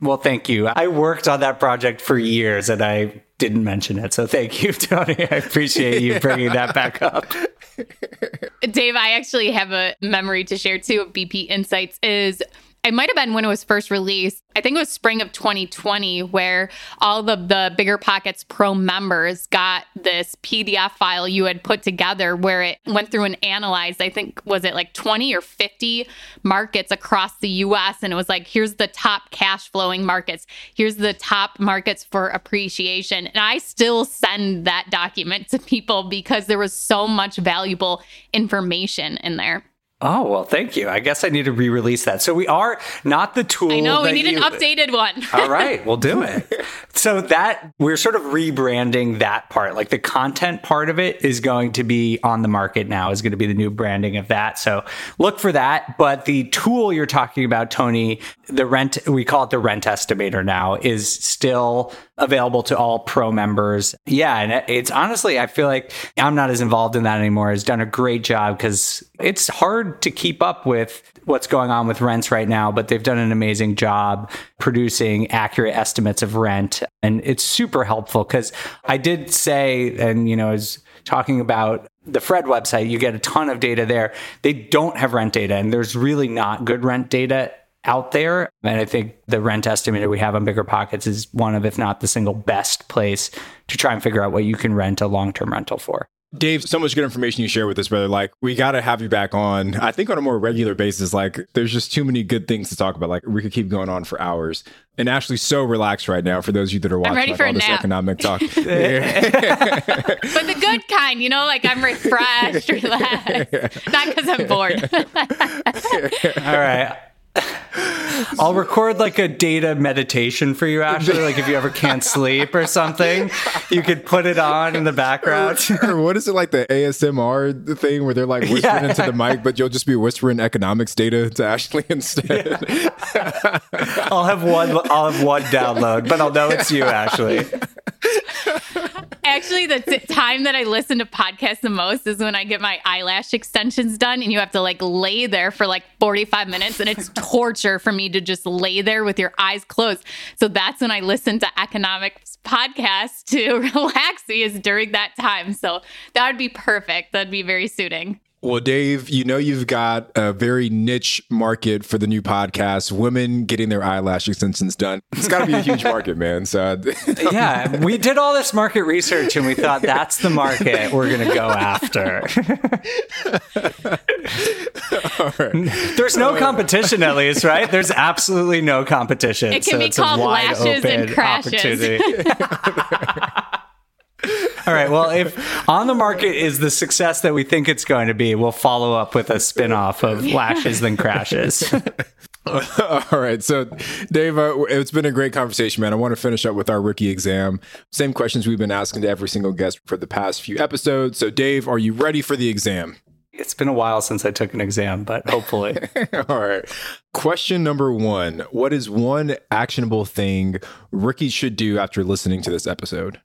Well, thank you. I worked on that project for years and I didn't mention it. So thank you, Tony. I appreciate you bringing that back up. Dave, I actually have a memory to share too of B P Insights is... It might have been when it was first released. I think it was spring of twenty twenty, where all of the, the BiggerPockets Pro members got this P D F file you had put together where it went through and analyzed, I think, was it like twenty or fifty markets across the U S? And it was like, here's the top cash flowing markets. Here's the top markets for appreciation. And I still send that document to people because there was so much valuable information in there. Oh, well, thank you. I guess I need to re-release that. So we are not the tool. I know, we need you... an updated one. All right, we'll do it. So that we're sort of rebranding that part, like the content part of it is going to be On the Market now, is going to be the new branding of that. So look for that. But the tool you're talking about, Tony, the rent, we call it the rent estimator now, is still available to all pro members. Yeah. And it's honestly, I feel like I'm not as involved in that anymore. It's done a great job because it's hard to keep up with what's going on with rents right now, but they've done an amazing job producing accurate estimates of rent. And it's super helpful because I did say, and you know, I was talking about the FRED website, you get a ton of data there. They don't have rent data and there's really not good rent data out there. And I think the rent estimator we have on BiggerPockets is one of, if not the single best place to try and figure out what you can rent a long-term rental for. Dave, so much good information you share with us, brother. Like, we got to have you back on, I think on a more regular basis. Like, there's just too many good things to talk about. Like, we could keep going on for hours. And Ashley's so relaxed right now for those of you that are watching. I'm ready like, for all this nap. Economic talk. But the good kind, you know, like I'm refreshed, relaxed. Not because I'm bored. All right. I'll record like a data meditation for you, Ashley. Like if you ever can't sleep or something, you could put it on in the background. Or what is it like the A S M R thing where they're like whispering yeah. into the mic, but you'll just be whispering economics data to Ashley instead. Yeah. I'll have one. I'll have one download, but I'll know it's you, Ashley. Actually, the t- time that I listen to podcasts the most is when I get my eyelash extensions done and you have to like lay there for like forty-five minutes and it's torture for me to just lay there with your eyes closed. So that's when I listen to economics podcasts to relax, is during that time. So that would be perfect. That'd be very suiting. Well, Dave, you know, you've got a very niche market for the new podcast, women getting their eyelash extensions done. It's got to be a huge market, man. So yeah, we did all this market research and we thought that's the market we're going to go after. All right. There's no competition, at least, right? There's absolutely no competition. It can so be it's called lashes and crashes. All right. Well, if On the Market is the success that we think it's going to be, we'll follow up with a spinoff of Lashes Then Crashes. All right. So, Dave, uh, it's been a great conversation, man. I want to finish up with our rookie exam. Same questions we've been asking to every single guest for the past few episodes. So, Dave, are you ready for the exam? It's been a while since I took an exam, but hopefully. All right. Question number one. What is one actionable thing rookies should do after listening to this episode?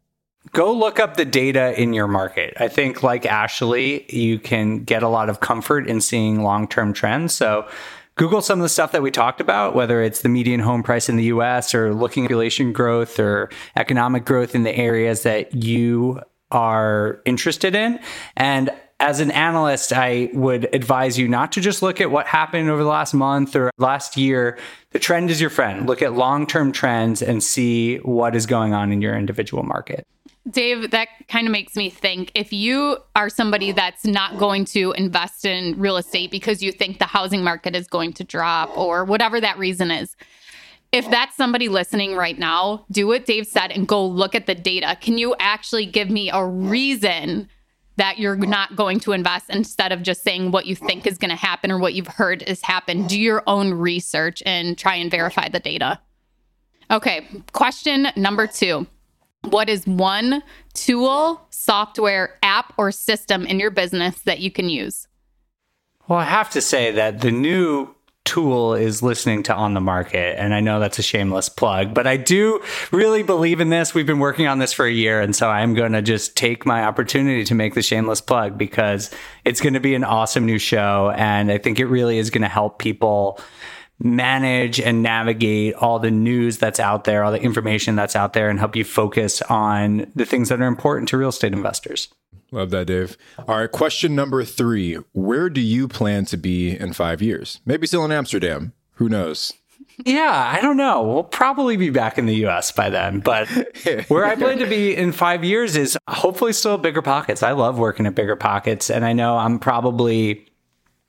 Go look up the data in your market. I think like Ashley, you can get a lot of comfort in seeing long-term trends. So Google some of the stuff that we talked about, whether it's the median home price in the U S or looking at population growth or economic growth in the areas that you are interested in. And as an analyst, I would advise you not to just look at what happened over the last month or last year. The trend is your friend. Look at long-term trends and see what is going on in your individual market. Dave, that kind of makes me think, if you are somebody that's not going to invest in real estate because you think the housing market is going to drop or whatever that reason is, if that's somebody listening right now, do what Dave said and go look at the data. Can you actually give me a reason that you're not going to invest, instead of just saying what you think is going to happen or what you've heard has happened. Do your own research and try and verify the data. Okay, question number two. What is one tool, software, app, or system in your business that you can use? Well, I have to say that the new tool is listening to On the Market. And I know that's a shameless plug, but I do really believe in this. We've been working on this for a year. And so I'm going to just take my opportunity to make the shameless plug, because it's going to be an awesome new show. And I think it really is going to help people manage and navigate all the news that's out there, all the information that's out there, and help you focus on the things that are important to real estate investors. Love that, Dave. All right. Question number three. Where do you plan to be in five years? Maybe still in Amsterdam. Who knows? Yeah, I don't know. We'll probably be back in the U S by then. But where I plan to be in five years is hopefully still BiggerPockets. I love working at BiggerPockets. And I know I'm probably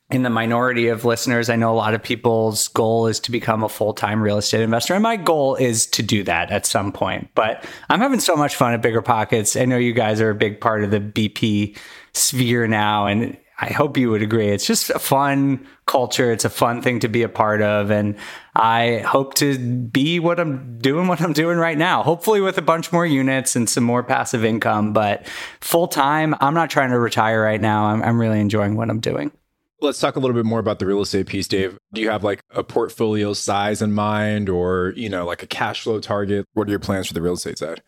in the minority of listeners. I know a lot of people's goal is to become a full-time real estate investor, and my goal is to do that at some point. But I'm having so much fun at BiggerPockets. I know you guys are a big part of the B P sphere now, and I hope you would agree. It's just a fun culture. It's a fun thing to be a part of. And I hope to be what I'm doing, what I'm doing right now, hopefully with a bunch more units and some more passive income. But full time, I'm not trying to retire right now. I'm, I'm really enjoying what I'm doing. Let's talk a little bit more about the real estate piece, Dave. Do you have like a portfolio size in mind, or, you know, like a cash flow target? What are your plans for the real estate side?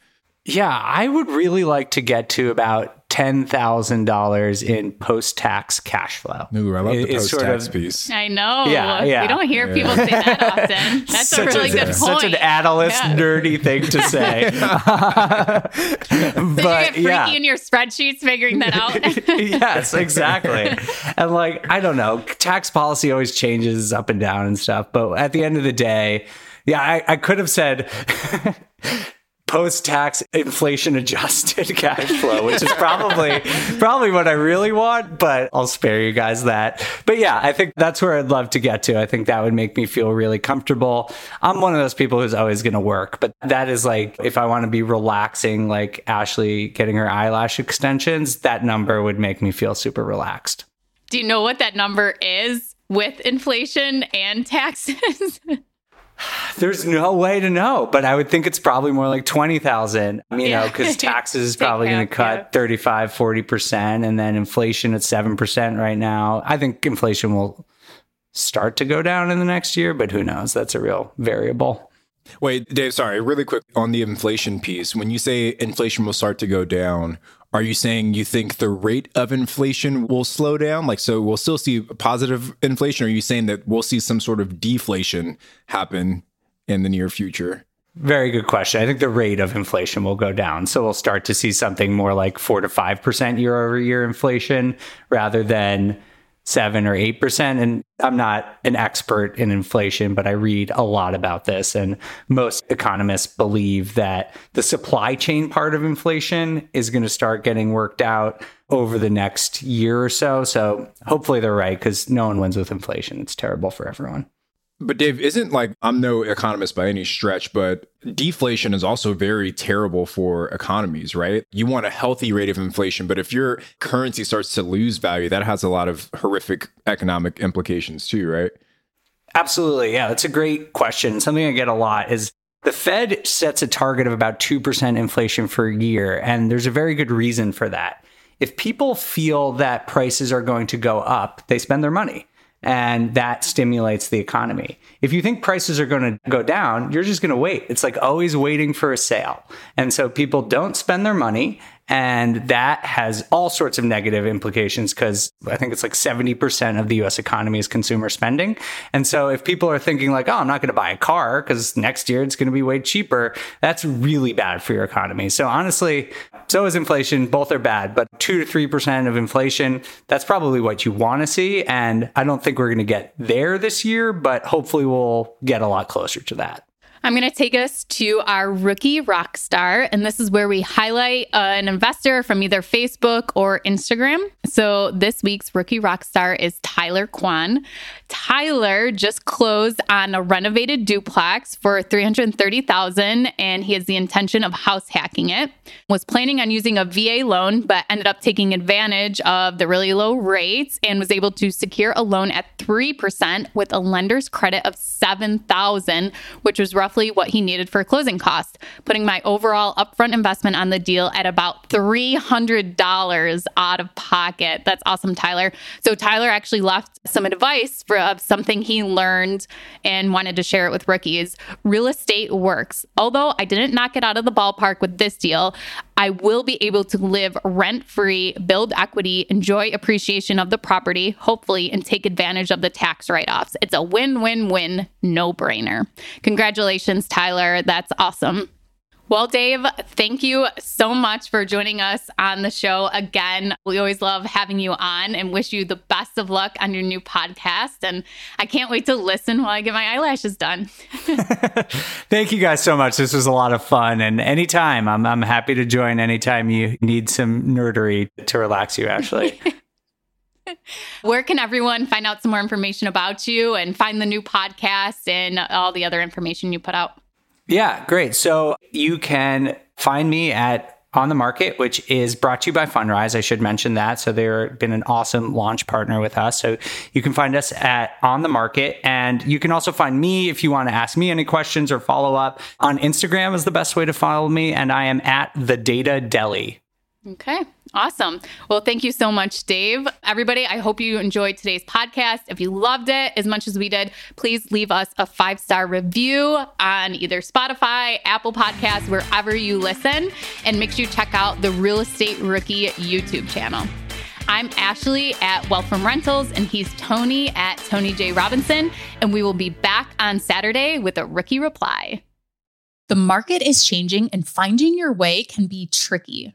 Yeah, I would really like to get to about ten thousand dollars in post-tax cash flow. Ooh, I love the post-tax sort of piece. I know. Yeah, yeah. We don't hear yeah. people say that often. That's such a really a, good point. Such an analyst yeah. nerdy thing to say. Did you get freaky yeah. in your spreadsheets figuring that out? Yes, exactly. And like, I don't know, tax policy always changes up and down and stuff. But at the end of the day, yeah, I, I could have said... post-tax inflation-adjusted cash flow, which is probably probably what I really want, but I'll spare you guys that. But yeah, I think that's where I'd love to get to. I think that would make me feel really comfortable. I'm one of those people who's always going to work, but that is like, if I want to be relaxing, like Ashley getting her eyelash extensions, that number would make me feel super relaxed. Do you know what that number is with inflation and taxes? There's no way to know, but I would think it's probably more like twenty thousand, you yeah. know, because taxes is probably going to cut yeah. thirty-five, forty percent. And then inflation at seven percent right now. I think inflation will start to go down in the next year, but who knows? That's a real variable. Wait, Dave, sorry, really quick on the inflation piece. When you say inflation will start to go down, are you saying you think the rate of inflation will slow down? Like, so we'll still see positive inflation? Or are you saying that we'll see some sort of deflation happen in the near future? Very good question. I think the rate of inflation will go down. So we'll start to see something more like four to five percent year over year inflation rather than seven or eight percent. And I'm not an expert in inflation, but I read a lot about this. And most economists believe that the supply chain part of inflation is going to start getting worked out over the next year or so. So hopefully they're right, because no one wins with inflation. It's terrible for everyone. But Dave, isn't like, I'm no economist by any stretch, but deflation is also very terrible for economies, right? You want a healthy rate of inflation, but if your currency starts to lose value, that has a lot of horrific economic implications too, right? Absolutely. Yeah, that's a great question. Something I get a lot is the Fed sets a target of about two percent inflation for a year, and there's a very good reason for that. If people feel that prices are going to go up, they spend their money. And that stimulates the economy. If you think prices are going to go down, you're just going to wait. It's like always waiting for a sale. And so people don't spend their money. And that has all sorts of negative implications, because I think it's like seventy percent of the U S economy is consumer spending. And so if people are thinking like, oh, I'm not going to buy a car because next year it's going to be way cheaper, that's really bad for your economy. So honestly, so is inflation. Both are bad, but two to three percent of inflation, that's probably what you want to see. And I don't think we're going to get there this year, but hopefully we'll get a lot closer to that. I'm going to take us to our rookie rock star, and this is where we highlight uh, an investor from either Facebook or Instagram. So this week's rookie rock star is Tyler Kwan. Tyler just closed on a renovated duplex for three hundred thirty thousand dollars, and he has the intention of house hacking it. Was planning on using a V A loan, but ended up taking advantage of the really low rates and was able to secure a loan at three percent with a lender's credit of seven thousand dollars, which was roughly roughly what he needed for closing costs, putting my overall upfront investment on the deal at about three hundred dollars out of pocket. That's awesome, Tyler. So Tyler actually left some advice for of something he learned and wanted to share it with rookies. Real estate works. Although I didn't knock it out of the ballpark with this deal, I will be able to live rent-free, build equity, enjoy appreciation of the property, hopefully, and take advantage of the tax write-offs. It's a win-win-win no-brainer. Congratulations, Tyler. That's awesome. Well, Dave, thank you so much for joining us on the show again. We always love having you on and wish you the best of luck on your new podcast. And I can't wait to listen while I get my eyelashes done. Thank you guys so much. This was a lot of fun. And anytime, I'm, I'm happy to join anytime you need some nerdery to relax you, Ashley. Where can everyone find out some more information about you and find the new podcast and all the other information you put out? Yeah, great. So you can find me at On the Market, which is brought to you by Fundrise. I should mention that. So they've been an awesome launch partner with us. So you can find us at On the Market. And you can also find me if you want to ask me any questions or follow up. On Instagram is the best way to follow me. And I am at the data deli. Okay. Awesome. Well, thank you so much, Dave. Everybody, I hope you enjoyed today's podcast. If you loved it as much as we did, please leave us a five-star review on either Spotify, Apple Podcasts, wherever you listen, and make sure you check out the Real Estate Rookie YouTube channel. I'm Ashley at Wealth From Rentals, and he's Tony at Tony J. Robinson, and we will be back on Saturday with a Rookie Reply. The market is changing and finding your way can be tricky.